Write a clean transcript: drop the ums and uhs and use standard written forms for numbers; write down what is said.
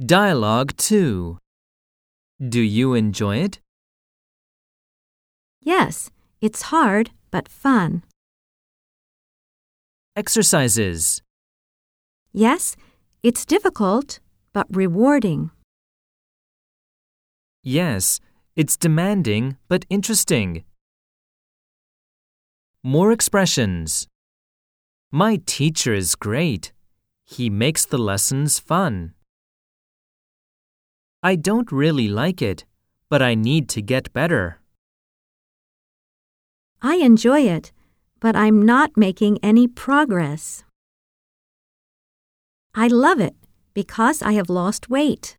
Dialogue 2. Do you enjoy it? Yes, it's hard but fun. Exercises. Yes, it's difficult but rewarding. Yes, it's demanding but interesting. More expressions. My teacher is great. He makes the lessons fun.I don't really like it, but I need to get better. I enjoy it, but I'm not making any progress. I love it because I have lost weight.